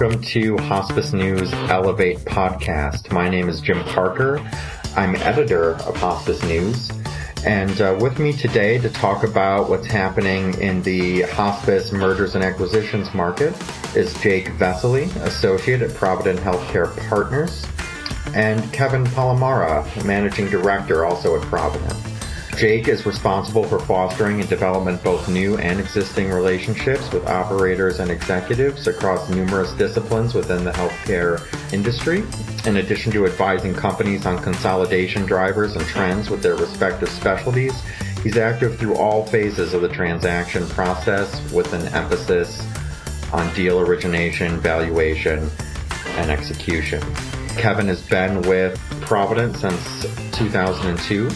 Welcome to Hospice News Elevate Podcast. My name is Jim Parker. I'm editor of Hospice News. And with me today to talk about what's happening in the hospice mergers and acquisitions market is Jake Vesely, associate at Provident Healthcare Partners, and Kevin Palomara, managing director also at Provident. Jake is responsible for fostering and development both new and existing relationships with operators and executives across numerous disciplines within the healthcare industry, in addition to advising companies on consolidation drivers and trends with their respective specialties. He's active through all phases of the transaction process with an emphasis on deal origination, valuation, and execution. Kevin has been with Provident since 2002.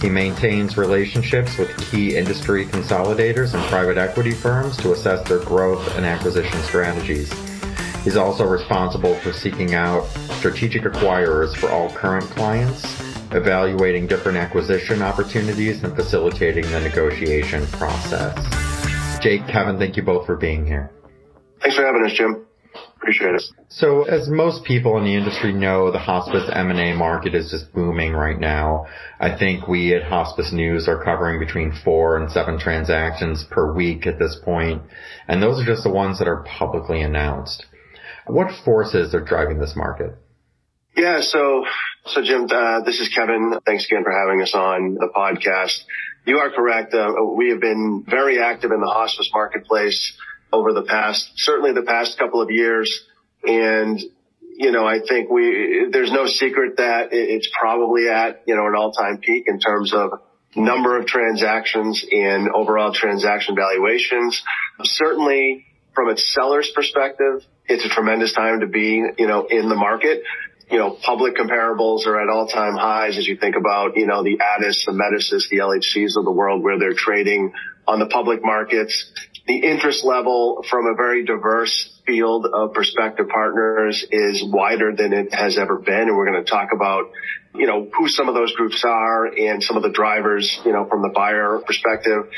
He maintains relationships with key industry consolidators and private equity firms to assess their growth and acquisition strategies. He's also responsible for seeking out strategic acquirers for all current clients, evaluating different acquisition opportunities, and facilitating the negotiation process. Jake, Kevin, thank you both for being here. Thanks for having us, Jim. Appreciate it. So as most people in the industry know, the hospice M&A market is just booming right now. I think we at Hospice News are covering between 4 and 7 transactions per week at this point, and those are just the ones that are publicly announced. What forces are driving this market? Yeah, so Jim, this is Kevin. Thanks again for having us on the podcast. You are correct. We have been very active in the hospice marketplace over the past couple of years. And, you know, I think there's no secret that it's probably at, you know, an all-time peak in terms of number of transactions and overall transaction valuations. Certainly from a seller's perspective, it's a tremendous time to be, you know, in the market. You know, public comparables are at all-time highs as you think about, you know, the Addis, the Medisys, the LHCs of the world where they're trading on the public markets. The interest level from a very diverse field of prospective partners is wider than it has ever been. And we're going to talk about, you know, who some of those groups are and some of the drivers, you know, from the buyer perspective.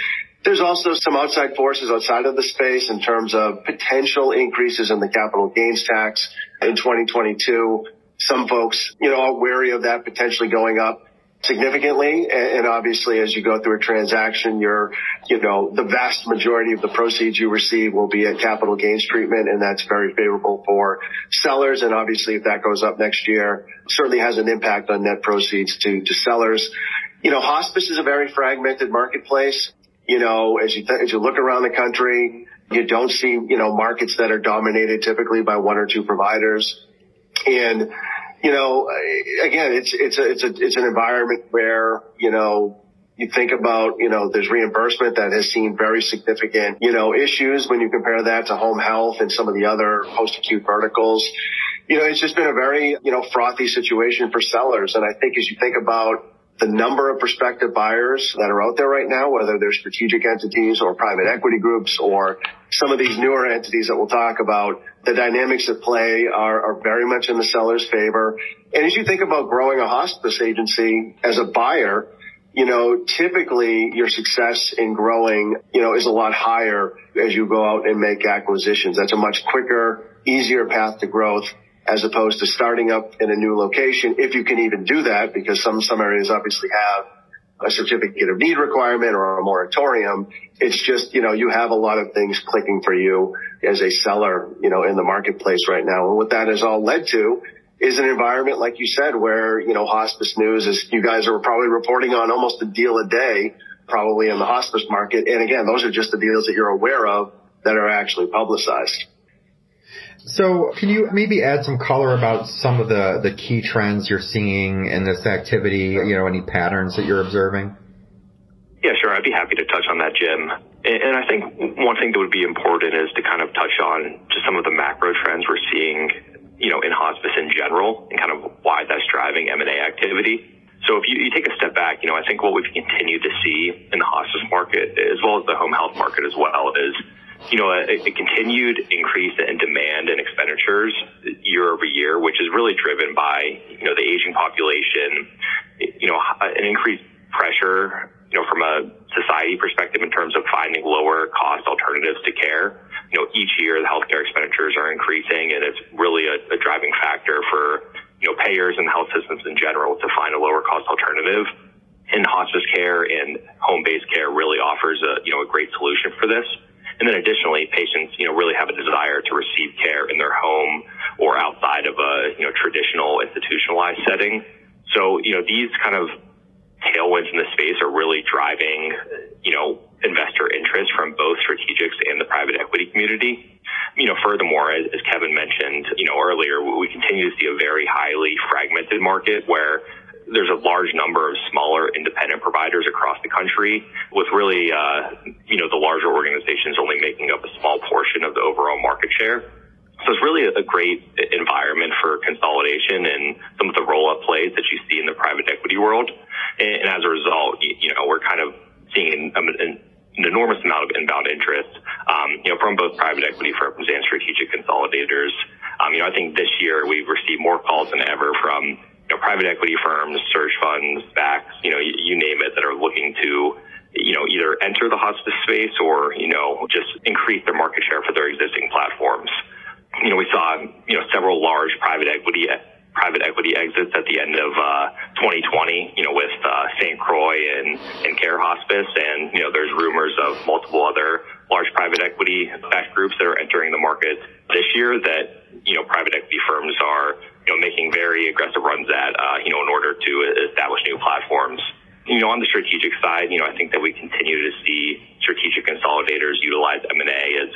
There's also some outside forces outside of the space in terms of potential increases in the capital gains tax in 2022. Some folks, you know, are wary of that potentially going up significantly. And obviously, as you go through a transaction, you're, you know, the vast majority of the proceeds you receive will be at capital gains treatment. And that's very favorable for sellers. And obviously, if that goes up next year, certainly has an impact on net proceeds to sellers. You know, hospice is a very fragmented marketplace. You know, as you look around the country, you don't see, you know, markets that are dominated typically by 1 or 2 providers. And, you know, again, it's an environment where, you know, you think about, you know, there's reimbursement that has seen very significant, you know, issues when you compare that to home health and some of the other post-acute verticals. You know, it's just been a very, you know, frothy situation for sellers. And I think as you think about the number of prospective buyers that are out there right now, whether they're strategic entities or private equity groups or some of these newer entities that we'll talk about, the dynamics at play are very much in the seller's favor. And as you think about growing a hospice agency as a buyer, you know, typically your success in growing, you know, is a lot higher as you go out and make acquisitions. That's a much quicker, easier path to growth as opposed to starting up in a new location, if you can even do that, because some areas obviously have a certificate of need requirement or a moratorium. It's just, you know, you have a lot of things clicking for you as a seller, you know, in the marketplace right now. And what that has all led to is an environment, like you said, where, you know, Hospice News is, you guys are probably reporting on almost a deal a day, probably in the hospice market. And again, those are just the deals that you're aware of that are actually publicized. So can you maybe add some color about some of the key trends you're seeing in this activity, you know, any patterns that you're observing? Yeah, sure. I'd be happy to touch on that, Jim. And I think one thing that would be important is to kind of touch on just some of the macro trends we're seeing, you know, in hospice in general and kind of why that's driving M&A activity. So if you take a step back, you know, I think what we've continued to see in the hospice market as well as the home health market as well is, you know, a continued increase in demand and expenditures year over year, which is really driven by, you know, the aging population, you know, an increased pressure, you know, from a society perspective in terms of finding lower cost alternatives to care. You know, each year the healthcare expenditures are increasing, and it's really a driving factor for, you know, payers and health systems in general to find a lower cost alternative. And hospice care and home-based care really offers a great solution for this. And then additionally, patients, you know, really have a desire to receive care in their home or outside of a, you know, traditional institutionalized setting. So, you know, these kind of tailwinds in the space are really driving, you know, investor interest from both strategics and the private equity community. You know, furthermore, as Kevin mentioned, you know, earlier, we continue to see a very highly fragmented market where there's a large number of smaller independent providers across the country with really, you know, the larger organizations only making up a small portion of the overall market share. So it's really a great environment for consolidation and some of the roll-up plays that you see in the private equity world. And as a result, you know, we're kind of seeing an enormous amount of inbound interest, you know, from both private equity firms and strategic consolidators. You know, I think this year we've received more calls than ever from, you know, private equity firms, search funds, SPACs, you know, you name it, that are looking to, you know, either enter the hospice space or, you know, just increase their market share for their existing platforms. You know, we saw, you know, several large private equity exits at the end of 2020, you know, with St. Croix and Care Hospice. And, you know, there's rumors of multiple other large private equity backed groups that are entering the market this year that, you know, private equity firms are, you know, making very aggressive runs at, you know, in order to establish new platforms. You know, on the strategic side, you know, I think that we continue to see strategic consolidators utilize M&A as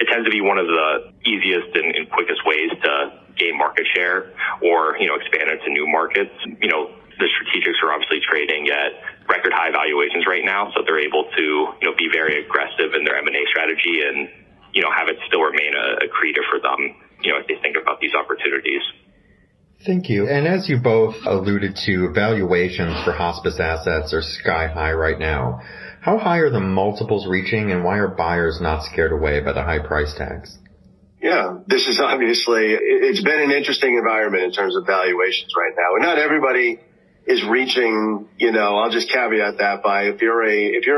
it tends to be one of the easiest and quickest ways to gain market share or, you know, expand into new markets. You know, the strategics are obviously trading at record high valuations right now, so they're able to, you know, be very aggressive in their M&A strategy and, you know, have it still remain accretive for them, you know, as they think about these opportunities. Thank you. And as you both alluded to, valuations for hospice assets are sky high right now. How high are the multiples reaching, and why are buyers not scared away by the high price tags? Yeah, this is obviously, it's been an interesting environment in terms of valuations right now. And not everybody is reaching, you know, I'll just caveat that by if you're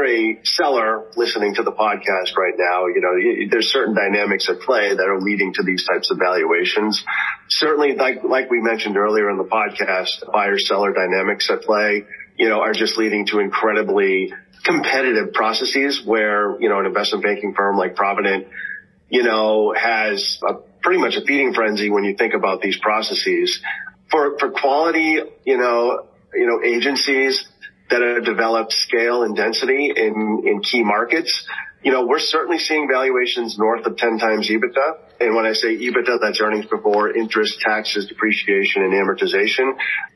a seller listening to the podcast right now, you know, there's certain dynamics at play that are leading to these types of valuations. Certainly, like we mentioned earlier in the podcast, buyer-seller dynamics at play, you know, are just leading to incredibly competitive processes where, you know, an investment banking firm like Provident, you know, has pretty much a feeding frenzy when you think about these processes. For quality, you know, agencies that have developed scale and density in key markets, you know, we're certainly seeing valuations north of 10 times EBITDA. And when I say EBITDA, that's earnings before interest, taxes, depreciation, and amortization.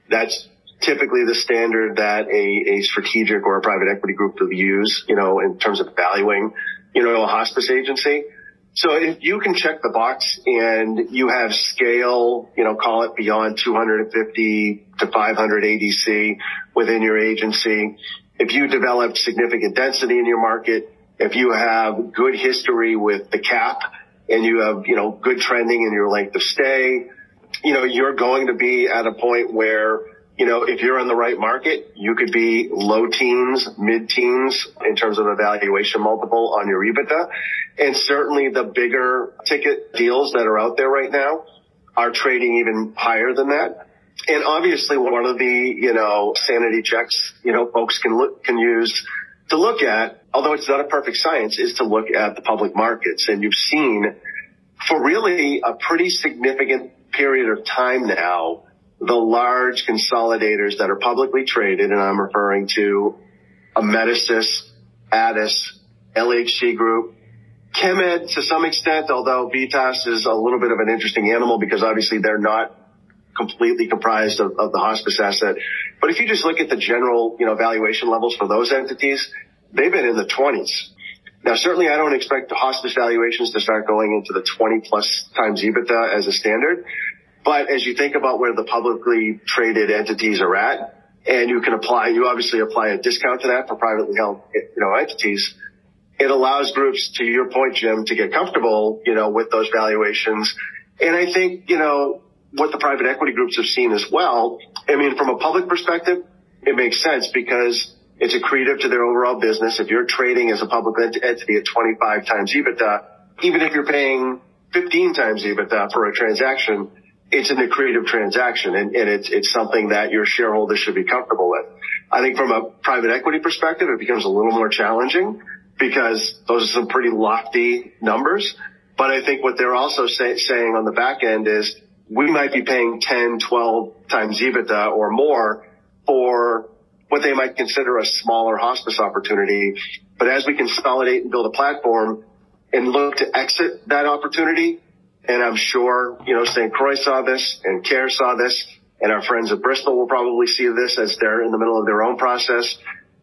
That's typically the standard that a strategic or a private equity group will use, you know, in terms of valuing, you know, a hospice agency. So if you can check the box and you have scale, you know, call it beyond 250 to 500 ADC within your agency, if you develop significant density in your market, if you have good history with the cap and you have, you know, good trending in your length of stay, you know, you're going to be at a point where, you know, if you're in the right market, you could be low teens, mid teens in terms of a valuation multiple on your EBITDA. And certainly the bigger ticket deals that are out there right now are trading even higher than that. And obviously one of the, you know, sanity checks, you know, folks can use to look at, although it's not a perfect science, is to look at the public markets. And you've seen for really a pretty significant period of time now, the large consolidators that are publicly traded, and I'm referring to Amedisys, Addis, LHC Group, ChemEd to some extent, although VTAS is a little bit of an interesting animal because obviously they're not completely comprised of the hospice asset. But if you just look at the general, you know, valuation levels for those entities, they've been in the 20s. Now, certainly I don't expect the hospice valuations to start going into the 20 plus times EBITDA as a standard. But as you think about where the publicly traded entities are at, and you obviously apply a discount to that for privately held, you know, entities, it allows groups, to your point, Jim, to get comfortable, you know, with those valuations. And I think, you know, what the private equity groups have seen as well, I mean, from a public perspective, it makes sense because It's accretive to their overall business. If you're trading as a public entity at 25 times EBITDA, even if you're paying 15 times EBITDA for a transaction, it's an accretive transaction, and it's something that your shareholders should be comfortable with. I think from a private equity perspective, it becomes a little more challenging because those are some pretty lofty numbers. But I think what they're also saying on the back end is we might be paying 10, 12 times EBITDA or more for what they might consider a smaller hospice opportunity. But as we consolidate and build a platform and look to exit that opportunity, and I'm sure, you know, St. Croix saw this and Care saw this, and our friends at Bristol will probably see this as they're in the middle of their own process.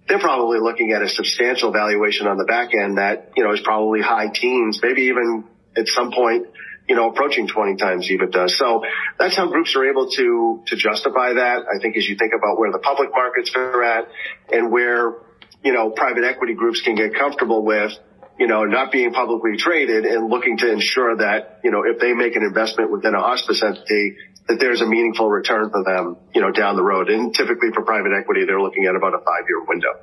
They're probably looking at a substantial valuation on the back end that, you know, is probably high teens, maybe even at some point, you know, approaching 20 times EBITDA. So that's how groups are able to justify that. I think as you think about where the public markets are at and where, you know, private equity groups can get comfortable with, you know, not being publicly traded and looking to ensure that, you know, if they make an investment within a hospice entity, that there's a meaningful return for them, you know, down the road. And typically for private equity, they're looking at about a 5-year window.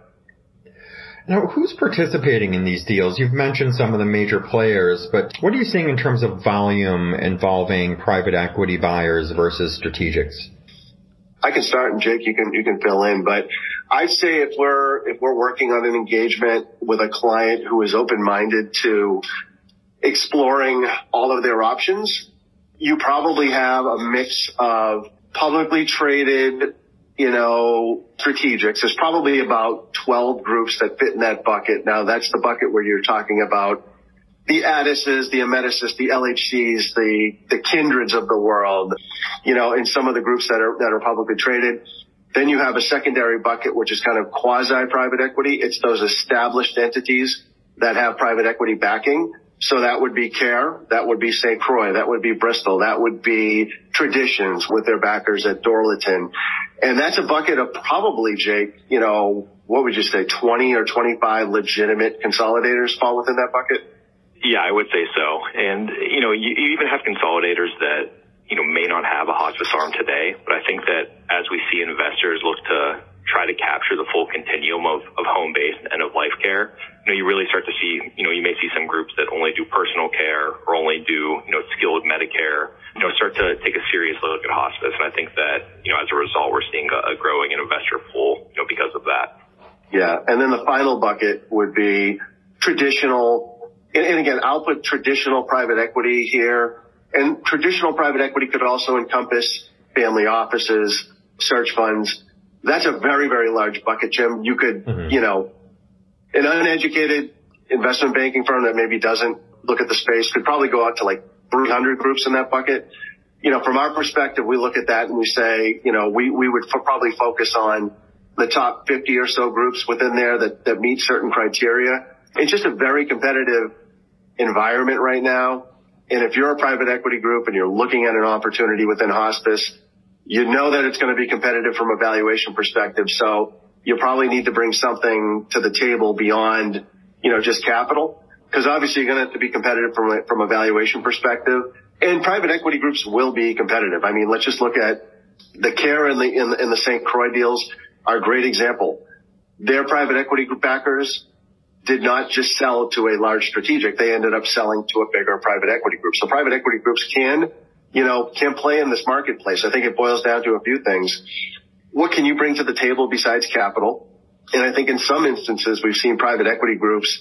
Now, who's participating in these deals? You've mentioned some of the major players, but what are you seeing in terms of volume involving private equity buyers versus strategics? I can start, and Jake, you can fill in, but I'd say if we're working on an engagement with a client who is open-minded to exploring all of their options, you probably have a mix of publicly traded, you know, strategics. There's probably about 12 groups that fit in that bucket. Now, that's the bucket where you're talking about the Addises, the Amedisys, the LHCs, the Kindreds of the world, you know, in some of the groups that are publicly traded. Then you have a secondary bucket, which is kind of quasi-private equity. It's those established entities that have private equity backing. So that would be Care, that would be St. Croix, that would be Bristol, that would be Traditions with their backers at Dorilton. And that's a bucket of probably, Jake, you know, what would you say, 20 or 25 legitimate consolidators fall within that bucket? Yeah, I would say so. And, you know, you even have consolidators that, you know, may not have a hospice arm today, but I think that as we see investors look to try to capture the full continuum of home-based and of life care, you know, you really start to see, you know, you may see some groups that only do personal care or only do, you know, skilled Medicare, you know, start to take a serious look at hospice. And I think that, you know, as a result, we're seeing a growing investor pool, you know, because of that. Yeah. And then the final bucket would be traditional. And again, I'll put traditional private equity here. And traditional private equity could also encompass family offices, search funds. That's a very, very large bucket, Jim. You could, you know, an uneducated investment banking firm that maybe doesn't look at the space could probably go out to like 300 groups in that bucket. You know, from our perspective, we look at that and we say, you know, we would probably focus on the top 50 or so groups within there that meet certain criteria. It's just a very competitive environment right now. And if you're a private equity group and you're looking at an opportunity within hospice, you know that it's going to be competitive from a valuation perspective. So you probably need to bring something to the table beyond, you know, just capital, because obviously you're going to have to be competitive from a valuation perspective. And private equity groups will be competitive. I mean, let's just look at the Care and the St. Croix deals are a great example. Their private equity group backers did not just sell to a large strategic. They ended up selling to a bigger private equity group. So private equity groups can play in this marketplace. I think it boils down to a few things. What can you bring to the table besides capital? And I think in some instances, we've seen private equity groups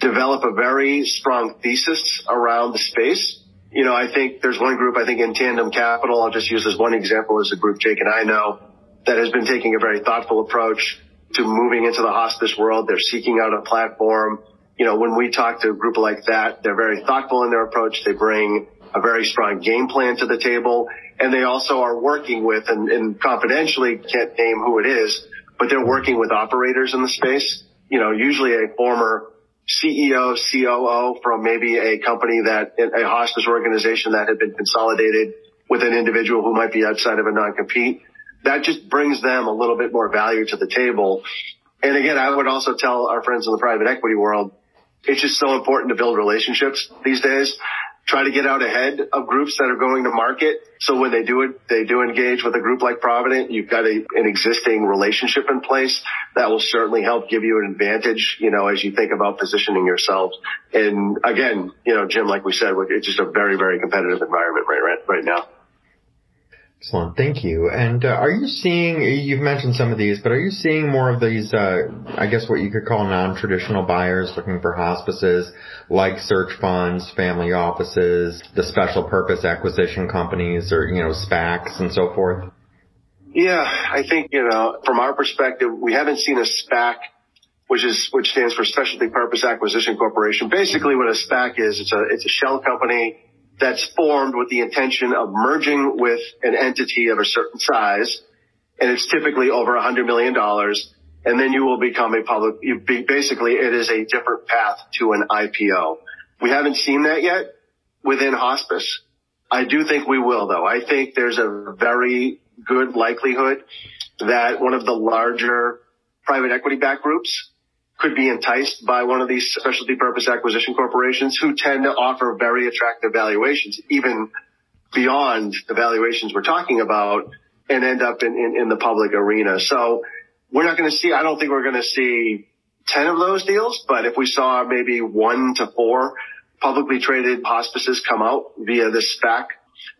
develop a very strong thesis around the space. You know, I think there's one group, I think Intandem Capital, I'll just use as one example, as a group Jake and I know, that has been taking a very thoughtful approach to moving into the hospice world. They're seeking out a platform. You know, when we talk to a group like that, they're very thoughtful in their approach. They bring a very strong game plan to the table. And they also are working with, and confidentially can't name who it is, but they're working with operators in the space. You know, usually a former CEO, COO from maybe a company a hospice organization that had been consolidated with an individual who might be outside of a non-compete. That just brings them a little bit more value to the table. And again, I would also tell our friends in the private equity world, it's just so important to build relationships these days. try to get out ahead of groups that are going to market. So when they do engage with a group like Provident. You've got an existing relationship in place that will certainly help give you an advantage, you know, as you think about positioning yourselves. And again, you know, Jim, like we said, it's just a very, very competitive environment right now. Excellent. Thank you. And are you seeing, you've mentioned some of these, but are you seeing more of these, I guess what you could call non-traditional buyers looking for hospices like search funds, family offices, the special purpose acquisition companies or, you know, SPACs and so forth? Yeah, I think, you know, from our perspective, we haven't seen a SPAC, which stands for Specialty Purpose Acquisition Corporation. Basically what a SPAC is, it's a shell company that's formed with the intention of merging with an entity of a certain size, and it's typically over $100 million. And then you will become a public. Basically, it is a different path to an IPO. We haven't seen that yet within hospice. I do think we will, though. I think there's a very good likelihood that one of the larger private equity-backed groups could be enticed by one of these specialty purpose acquisition corporations who tend to offer very attractive valuations, even beyond the valuations we're talking about, and end up in the public arena. So we're not going to see, I don't think we're going to see 10 of those deals, but if we saw maybe 1 to 4 publicly traded hospices come out via this SPAC,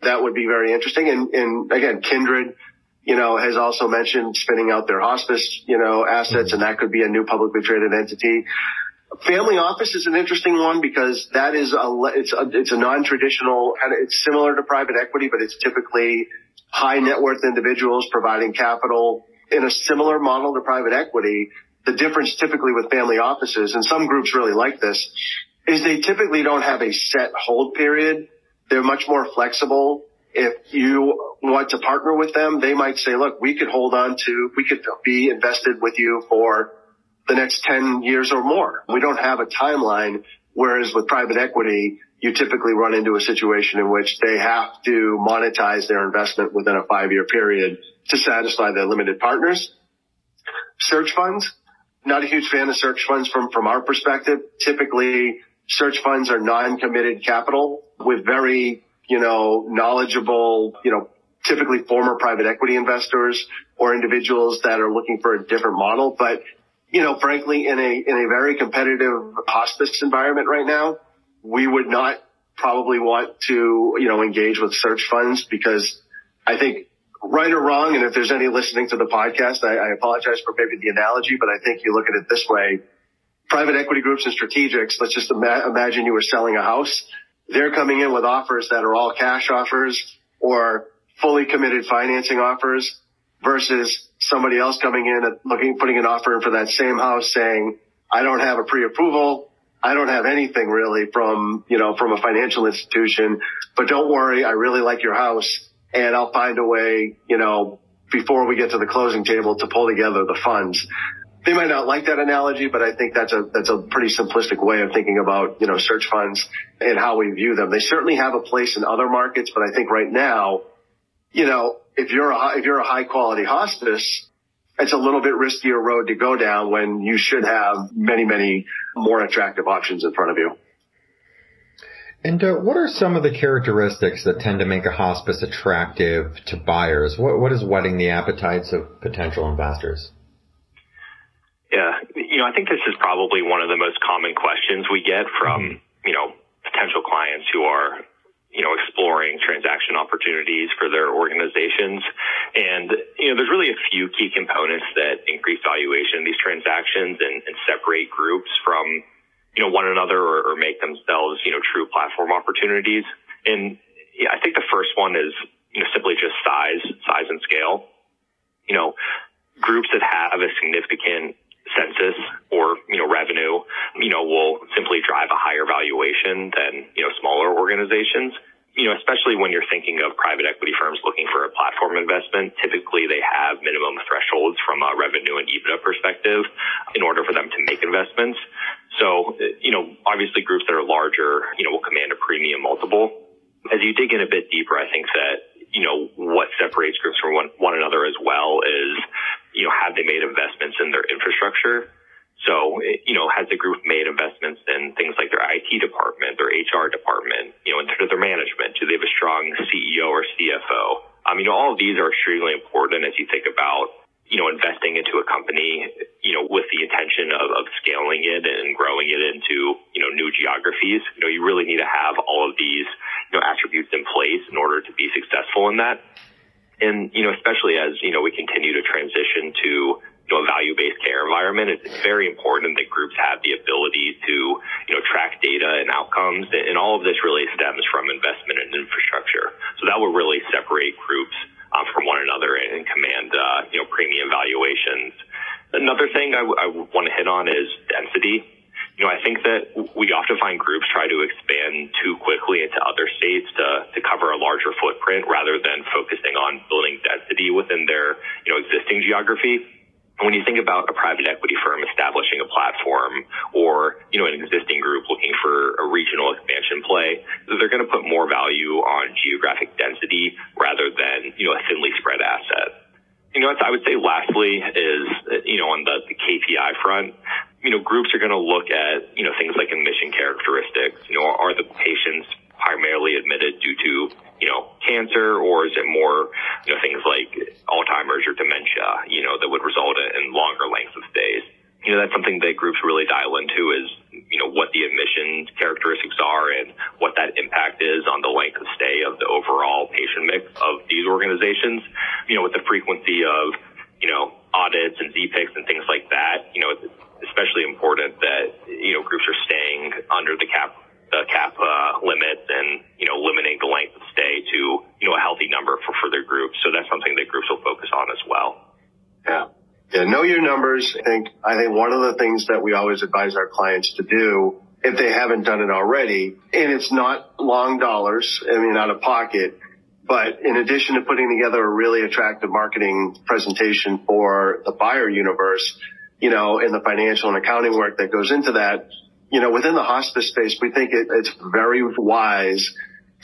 that would be very interesting. And again, Kindred, you know, has also mentioned spinning out their hospice, you know, assets, and that could be a new publicly traded entity. Family office is an interesting one because that is it's a non-traditional, and it's similar to private equity, but it's typically high net worth individuals providing capital in a similar model to private equity. The difference typically with family offices, and some groups really like this, is they typically don't have a set hold period. They're much more flexible. If you want to partner with them, they might say, look, we could be invested with you for the next 10 years or more. We don't have a timeline, whereas with private equity, you typically run into a situation in which they have to monetize their investment within a 5-year period to satisfy their limited partners. Search funds, not a huge fan of search funds from our perspective. Typically, search funds are non-committed capital with very knowledgeable, typically former private equity investors or individuals that are looking for a different model. But, frankly, in a very competitive hospice environment right now, we would not probably want to, engage with search funds because I think right or wrong. And if there's any listening to the podcast, I apologize for maybe the analogy, but I think you look at it this way. Private equity groups and strategics, let's just imagine you were selling a house. They're coming in with offers that are all cash offers or fully committed financing offers versus somebody else coming in and putting an offer in for that same house saying, I don't have a pre-approval. I don't have anything really from a financial institution, but don't worry. I really like your house and I'll find a way, before we get to the closing table to pull together the funds. They might not like that analogy, but I think that's a pretty simplistic way of thinking about, search funds and how we view them. They certainly have a place in other markets, but I think right now, if you're a high quality hospice, it's a little bit riskier road to go down when you should have many, many more attractive options in front of you. And what are some of the characteristics that tend to make a hospice attractive to buyers? What is whetting the appetites of potential investors? Yeah. I think this is probably one of the most common questions we get from, potential clients who are, exploring transaction opportunities for their organizations. And, there's really a few key components that increase valuation in these transactions and separate groups from, one another or make themselves, true platform opportunities. And yeah, I think the first one is, simply just size and scale. Groups that have a significant census or, revenue, will simply drive a higher valuation than, smaller organizations, especially when you're thinking of private equity firms looking for a platform investment. Typically, they have minimum thresholds from a revenue and EBITDA perspective in order for them to make investments. So, obviously groups that are larger, will command a premium multiple. As you dig in a bit deeper, I think that, what separates groups from one another as well is, have they made investments in their infrastructure? So, has the group made investments in things like their IT department, their HR department, and These are extremely important as you think about, you know, investing into a company, you know, with the intention of scaling it and growing it into, you know, new geographies. You know, you really need to have all of these, you know, attributes in place in order to be successful in that. And, you know, especially as, you know, we continue to transition to, you know, a value-based care environment, it's very important that groups have the ability to, you know, track data and outcomes. And all of this really stems from investment in infrastructure. So that will really separate groups from one another and command, you know, premium valuations. Another thing I want to hit on is density. You know, I think that we often find groups try to expand too quickly into other states to cover a larger footprint rather than focusing on building density within their, you know, existing geography. And when you think about a private equity firm establishing a platform or, you know, an existing group looking for a regional expansion play, they're going to put more value on geographic density rather than, you know, a thinly spread asset. You know, I would say lastly is, you know, on the KPI front, you know, groups are going to look at, you know, things like admission characteristics. You know, are the patients primarily admitted due to, you know, cancer, or is it more, you know, things like Alzheimer's or dementia, you know, that would result in longer lengths of stays? You know, that's something that groups really dial into is, you know, what the admission characteristics are and what that impact is on the length of stay of the overall patient mix of these organizations. You know, with the frequency of, you know, audits and ZPICs and things like that, you know, it's especially important that, you know, groups are staying under the cap limit and, you know, limiting the length of stay to, you know, a healthy number for their group. So that's something that groups will focus on as well. Yeah. Yeah. Know your numbers. I think one of the things that we always advise our clients to do, if they haven't done it already, and it's not long dollars, I mean, out of pocket, but in addition to putting together a really attractive marketing presentation for the buyer universe, you know, and the financial and accounting work that goes into that, you know, within the hospice space, we think it's very wise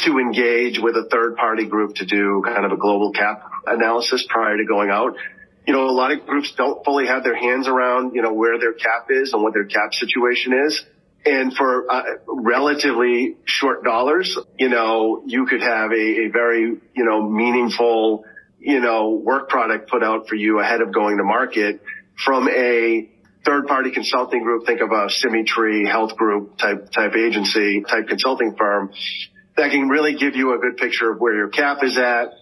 to engage with a third-party group to do kind of a global cap analysis prior to going out. You know, a lot of groups don't fully have their hands around, you know, where their cap is and what their cap situation is. And for relatively short dollars, you know, you could have a very, you know, meaningful, you know, work product put out for you ahead of going to market from a third-party consulting group. Think of a Simitree Health Group type agency, type consulting firm that can really give you a good picture of where your cap is at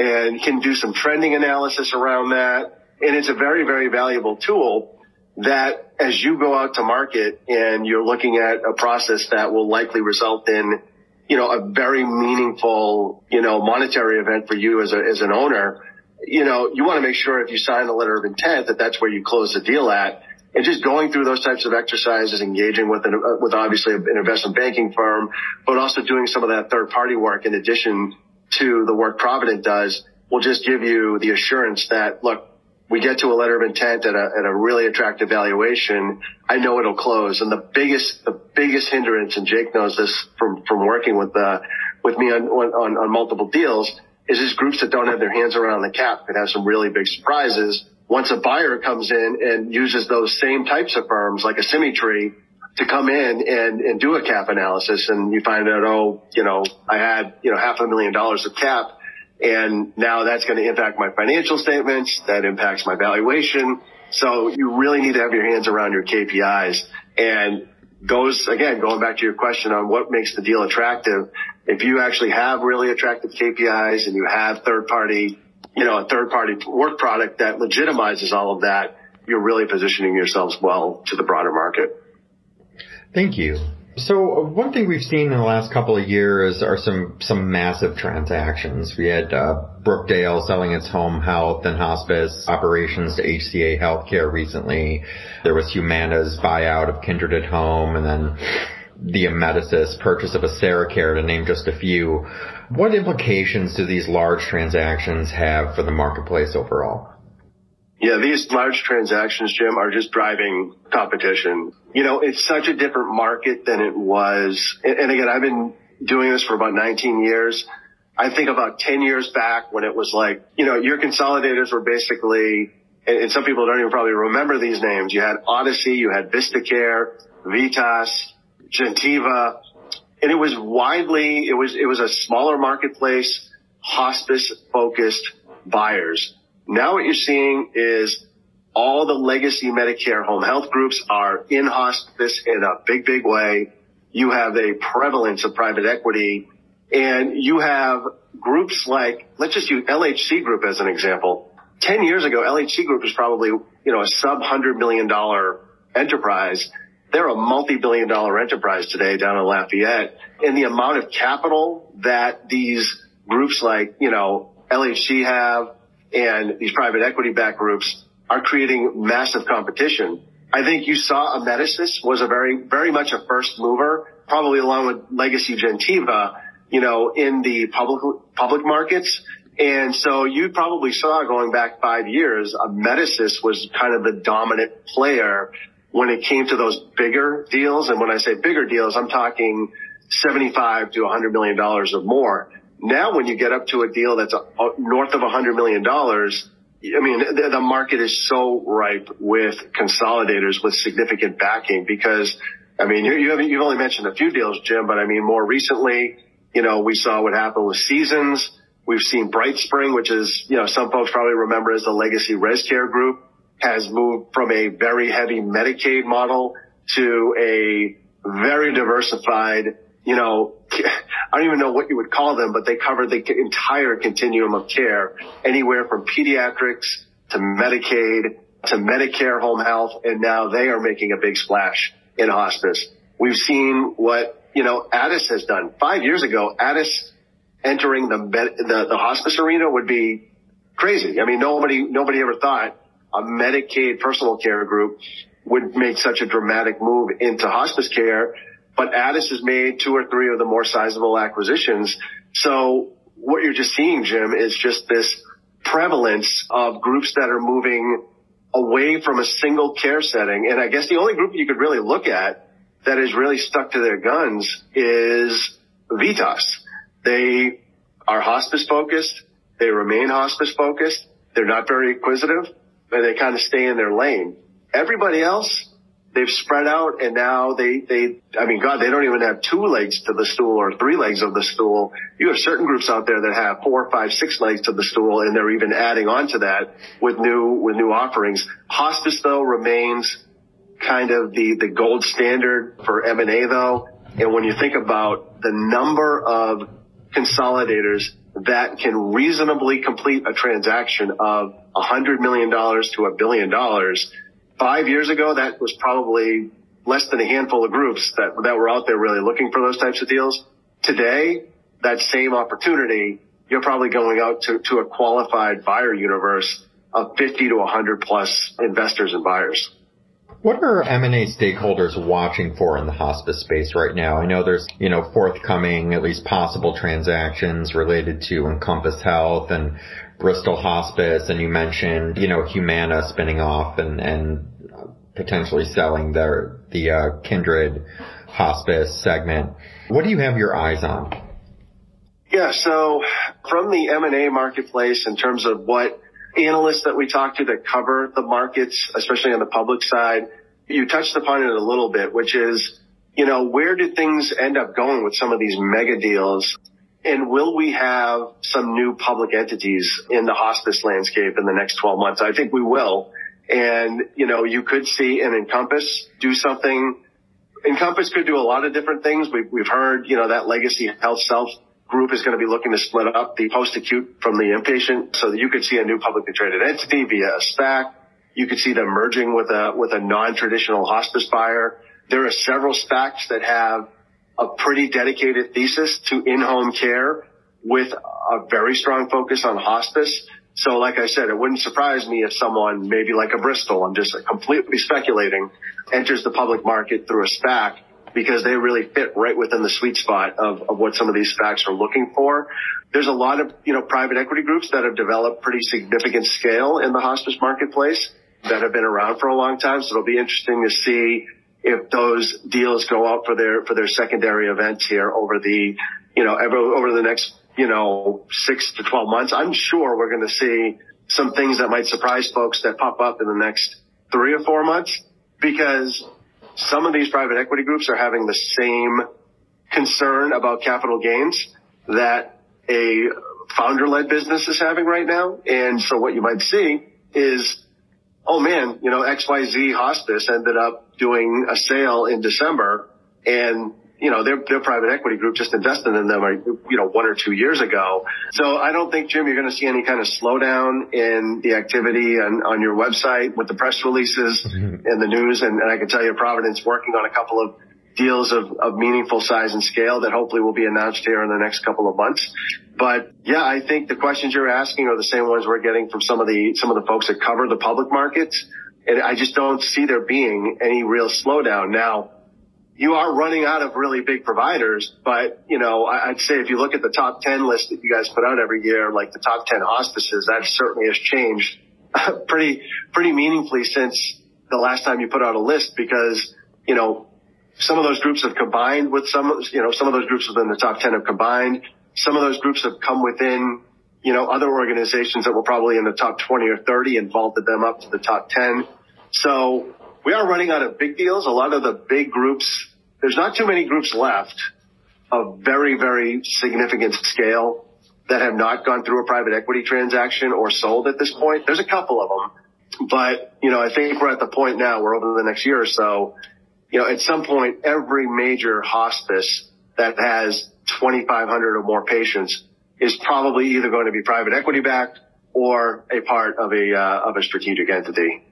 and can do some trending analysis around that. And it's a very, very valuable tool that as you go out to market and you're looking at a process that will likely result in, you know, a very meaningful, you know, monetary event for you as an owner, you know, you want to make sure if you sign a letter of intent that that's where you close the deal at. And just going through those types of exercises, engaging with obviously an investment banking firm, but also doing some of that third party work in addition to the work Provident does, will just give you the assurance that, look, we get to a letter of intent at a really attractive valuation. I know it'll close. And the biggest hindrance, and Jake knows this from working with me on multiple deals, is these groups that don't have their hands around the cap could have some really big surprises. Once a buyer comes in and uses those same types of firms like a Simitree to come in and do a cap analysis, and you find out, oh, you know, I had, you know, $500,000 of cap, and now that's going to impact my financial statements. That impacts my valuation. So you really need to have your hands around your KPIs. And those, again, going back to your question on what makes the deal attractive, if you actually have really attractive KPIs and you have a third party work product that legitimizes all of that, you're really positioning yourselves well to the broader market. Thank you. So one thing we've seen in the last couple of years are some massive transactions. We had Brookdale selling its home health and hospice operations to HCA Healthcare recently. There was Humana's buyout of Kindred at Home, and then the Amedisys purchase of a Sera Care, to name just a few. What implications do these large transactions have for the marketplace overall? Yeah, these large transactions, Jim, are just driving competition. You know, it's such a different market than it was. And again, I've been doing this for about 19 years. I think about 10 years back when it was like, you know, your consolidators were basically, and some people don't even probably remember these names. You had Odyssey, you had VistaCare, Vitas, Gentiva, and it was a smaller marketplace, hospice focused buyers. Now what you're seeing is all the legacy Medicare home health groups are in hospice in a big, big way. You have a prevalence of private equity, and you have groups like, let's just use LHC Group as an example. 10 years ago, LHC Group was probably, a sub-$100 million enterprise. They're a multi-billion dollar enterprise today down in Lafayette. And the amount of capital that these groups like, LHC have and these private equity backed groups are creating massive competition. I think you saw Amedisys was a very, very much a first mover, probably along with legacy Gentiva, in the public markets. And so you probably saw going back 5 years, Amedisys was kind of the dominant player when it came to those bigger deals. And when I say bigger deals, I'm talking $75 to $100 million or more. Now, when you get up to a deal that's north of $100 million, the market is so ripe with consolidators with significant backing because, you've only mentioned a few deals, Jim, but more recently, we saw what happened with Seasons. We've seen BrightSpring, which is, some folks probably remember as the legacy ResCare group, has moved from a very heavy Medicaid model to a very diversified, I don't even know what you would call them, but they cover the entire continuum of care, anywhere from pediatrics to Medicaid to Medicare home health, and now they are making a big splash in hospice. We've seen what, Addis has done. 5 years ago, Addis entering the hospice arena would be crazy. Nobody ever thought a Medicaid personal care group would make such a dramatic move into hospice care, but Addis has made two or three of the more sizable acquisitions. So what you're just seeing, Jim, is just this prevalence of groups that are moving away from a single care setting. And I guess the only group you could really look at that is really stuck to their guns is Vitas. They are hospice focused. They remain hospice focused. They're not very acquisitive, and they kind of stay in their lane. Everybody else, they've spread out, and now they don't even have two legs to the stool or three legs of the stool. You have certain groups out there that have four, five, six legs to the stool, and they're even adding on to that with new offerings. Hospice, though, remains kind of the gold standard for M&A, though. And when you think about the number of consolidators that can reasonably complete a transaction of $100 million to $1 billion. 5 years ago, that was probably less than a handful of groups that were out there really looking for those types of deals. Today, that same opportunity, you're probably going out to a qualified buyer universe of 50 to 100 plus investors and buyers. What are M&A stakeholders watching for in the hospice space right now? I know there's, forthcoming, at least possible transactions related to Encompass Health and Bristol Hospice, and you mentioned, Humana spinning off and potentially selling the Kindred Hospice segment. What do you have your eyes on? Yeah, so from the M&A marketplace, in terms of what analysts that we talk to that cover the markets, especially on the public side, you touched upon it a little bit, which is, where do things end up going with some of these mega deals? And will we have some new public entities in the hospice landscape in the next 12 months? I think we will. And, you could see an Encompass do something. Encompass could do a lot of different things. We've heard, that legacy health self group is going to be looking to split up the post-acute from the inpatient, so that you could see a new publicly traded entity via a SPAC. You could see them merging with a non-traditional hospice buyer. There are several SPACs that have a pretty dedicated thesis to in-home care with a very strong focus on hospice. So like I said, it wouldn't surprise me if someone, maybe like a Bristol, I'm just completely speculating, enters the public market through a SPAC, because they really fit right within the sweet spot of what some of these SPACs are looking for. There's a lot of, private equity groups that have developed pretty significant scale in the hospice marketplace that have been around for a long time. So it'll be interesting to see if those deals go out for their secondary events here over the next, 6 to 12 months. I'm sure we're going to see some things that might surprise folks that pop up in the next 3 or 4 months, because some of these private equity groups are having the same concern about capital gains that a founder-led business is having right now. And so what you might see is, oh man, you know, XYZ Hospice ended up doing a sale in December, and you know, their private equity group just invested in them, you know, 1 or 2 years ago. So I don't think, Jim, you're going to see any kind of slowdown in the activity on your website with the press releases and the news. And I can tell you Provident's working on a couple of deals of meaningful size and scale that hopefully will be announced here in the next couple of months. But yeah, I think the questions you're asking are the same ones we're getting from some of the folks that cover the public markets. And I just don't see there being any real slowdown. Now, you are running out of really big providers, but, you know, I'd say if you look at the top 10 list that you guys put out every year, like the top 10 hospices, that certainly has changed pretty meaningfully since the last time you put out a list, because, you know, some of those groups have combined with some of those groups within the top 10 have combined. Some of those groups have come within, you know, other organizations that were probably in the top 20 or 30 and vaulted them up to the top 10. So we are running out of big deals. A lot of the big groups, there's not too many groups left of very, very significant scale that have not gone through a private equity transaction or sold at this point. There's a couple of them, but, you know, I think we're at the point now where over the next year or so, you know, at some point, every major hospice that has 2,500 or more patients is probably either going to be private equity backed or a part of a strategic entity.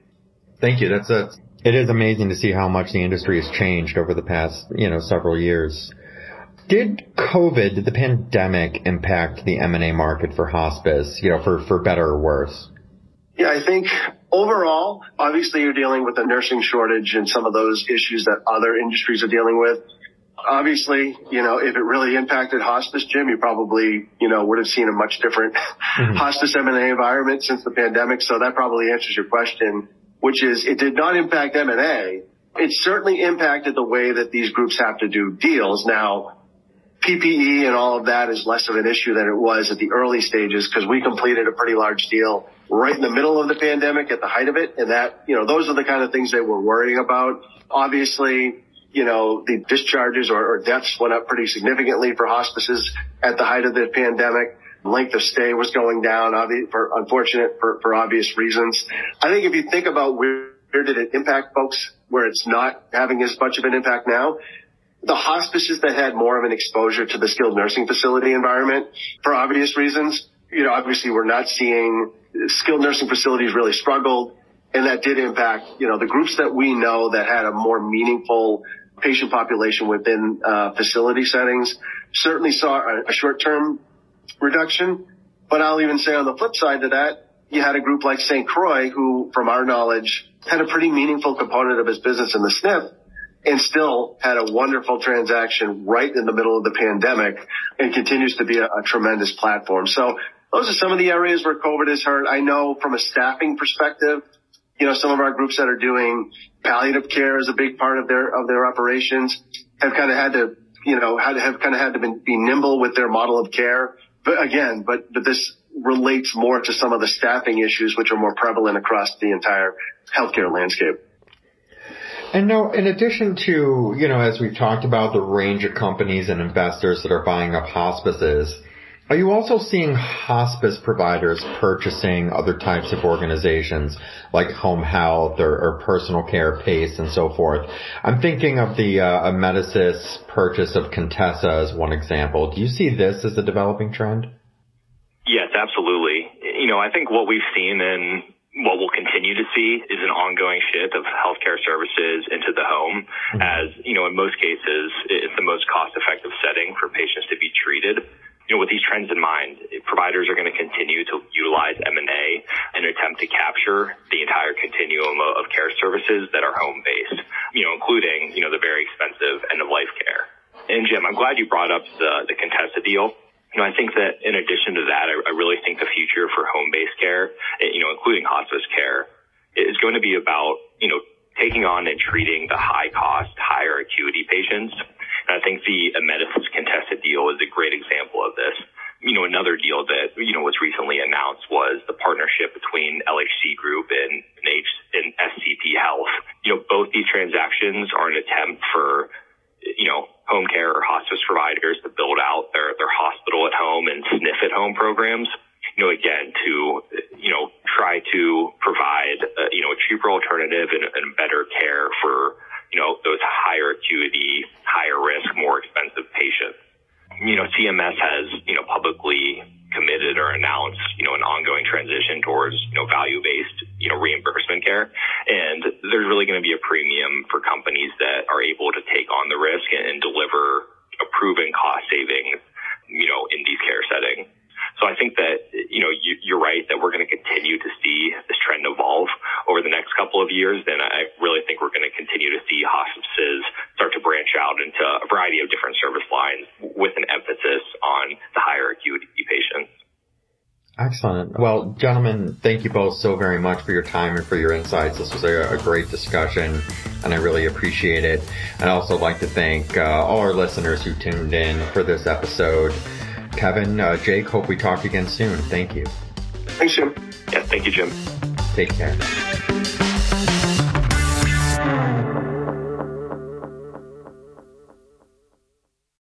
Thank you. It is amazing to see how much the industry has changed over the past, you know, several years. Did the pandemic impact the M&A market for hospice, you know, for better or worse? Yeah, I think overall, obviously you're dealing with the nursing shortage and some of those issues that other industries are dealing with. Obviously, you know, if it really impacted hospice, Jim, you probably, you know, would have seen a much different hospice M&A environment since the pandemic. So that probably answers your question, which is it did not impact M&A. It certainly impacted the way that these groups have to do deals. Now, PPE and all of that is less of an issue than it was at the early stages, because we completed a pretty large deal right in the middle of the pandemic at the height of it. And that, you know, those are the kind of things they were worrying about. Obviously, you know, the discharges or deaths went up pretty significantly for hospices at the height of the pandemic. Length of stay was going down, for obvious reasons. I think if you think about where did it impact folks, where it's not having as much of an impact now, the hospices that had more of an exposure to the skilled nursing facility environment, for obvious reasons, you know, obviously we're not seeing skilled nursing facilities really struggled, and that did impact, you know, the groups that we know that had a more meaningful patient population within facility settings certainly saw a short-term reduction. But I'll even say on the flip side to that, you had a group like St. Croix, who, from our knowledge, had a pretty meaningful component of his business in the SNF and still had a wonderful transaction right in the middle of the pandemic and continues to be a tremendous platform. So those are some of the areas where COVID has hurt. I know from a staffing perspective, you know, some of our groups that are doing palliative care is a big part of their operations have kind of had to, you know, be nimble with their model of care. But again, but this relates more to some of the staffing issues, which are more prevalent across the entire healthcare landscape. And now, in addition to, you know, as we've talked about the range of companies and investors that are buying up hospices, are you also seeing hospice providers purchasing other types of organizations like home health or personal care, PACE, and so forth? I'm thinking of the Amedisys purchase of Contessa as one example. Do you see this as a developing trend? Yes, absolutely. You know, I think what we've seen and what we'll continue to see is an ongoing shift of healthcare services into the home, as, you know, in most cases, it's the most cost-effective setting for patients to be treated. You know, with these trends in mind, providers are going to continue to utilize M&A in an attempt to capture the entire continuum of care services that are home-based, you know, including, you know, the very expensive end-of-life care. And Jim, I'm glad you brought up the Contessa deal. You know, I think that in addition to that, I really think the future for home-based care, you know, including hospice care, is going to be about, you know, taking on and treating the high-cost, higher acuity patients. And I think the Amedisys Contessa deal is a great example of this. You know, another deal that, you know, was recently announced was the partnership between LHC Group and SCP Health. You know, both these transactions are an attempt for, you know, home care or hospice providers to build out their hospital at home and SNF at home programs, again, to, try to provide, a cheaper alternative and better care for, those higher acuity, higher risk, more expensive patients. CMS has, publicly committed or announced, an ongoing transition towards, value-based, reimbursement care. And there's really going to be a premium for companies that are able to take on the risk and deliver a proven cost savings, in these care settings. So I think that, you're right that we're going to continue to see this trend evolve over the next couple of years. And I really think we're going to continue to see hospices start to branch out into a variety of different service lines with an emphasis on the higher acuity patients. Excellent. Well, gentlemen, thank you both so very much for your time and for your insights. This was a great discussion, and I really appreciate it. I'd also like to thank all our listeners who tuned in for this episode. Kevin, Jake, hope we talk again soon. Thank you. Thanks, Jim. Yeah, thank you, Jim. Take care.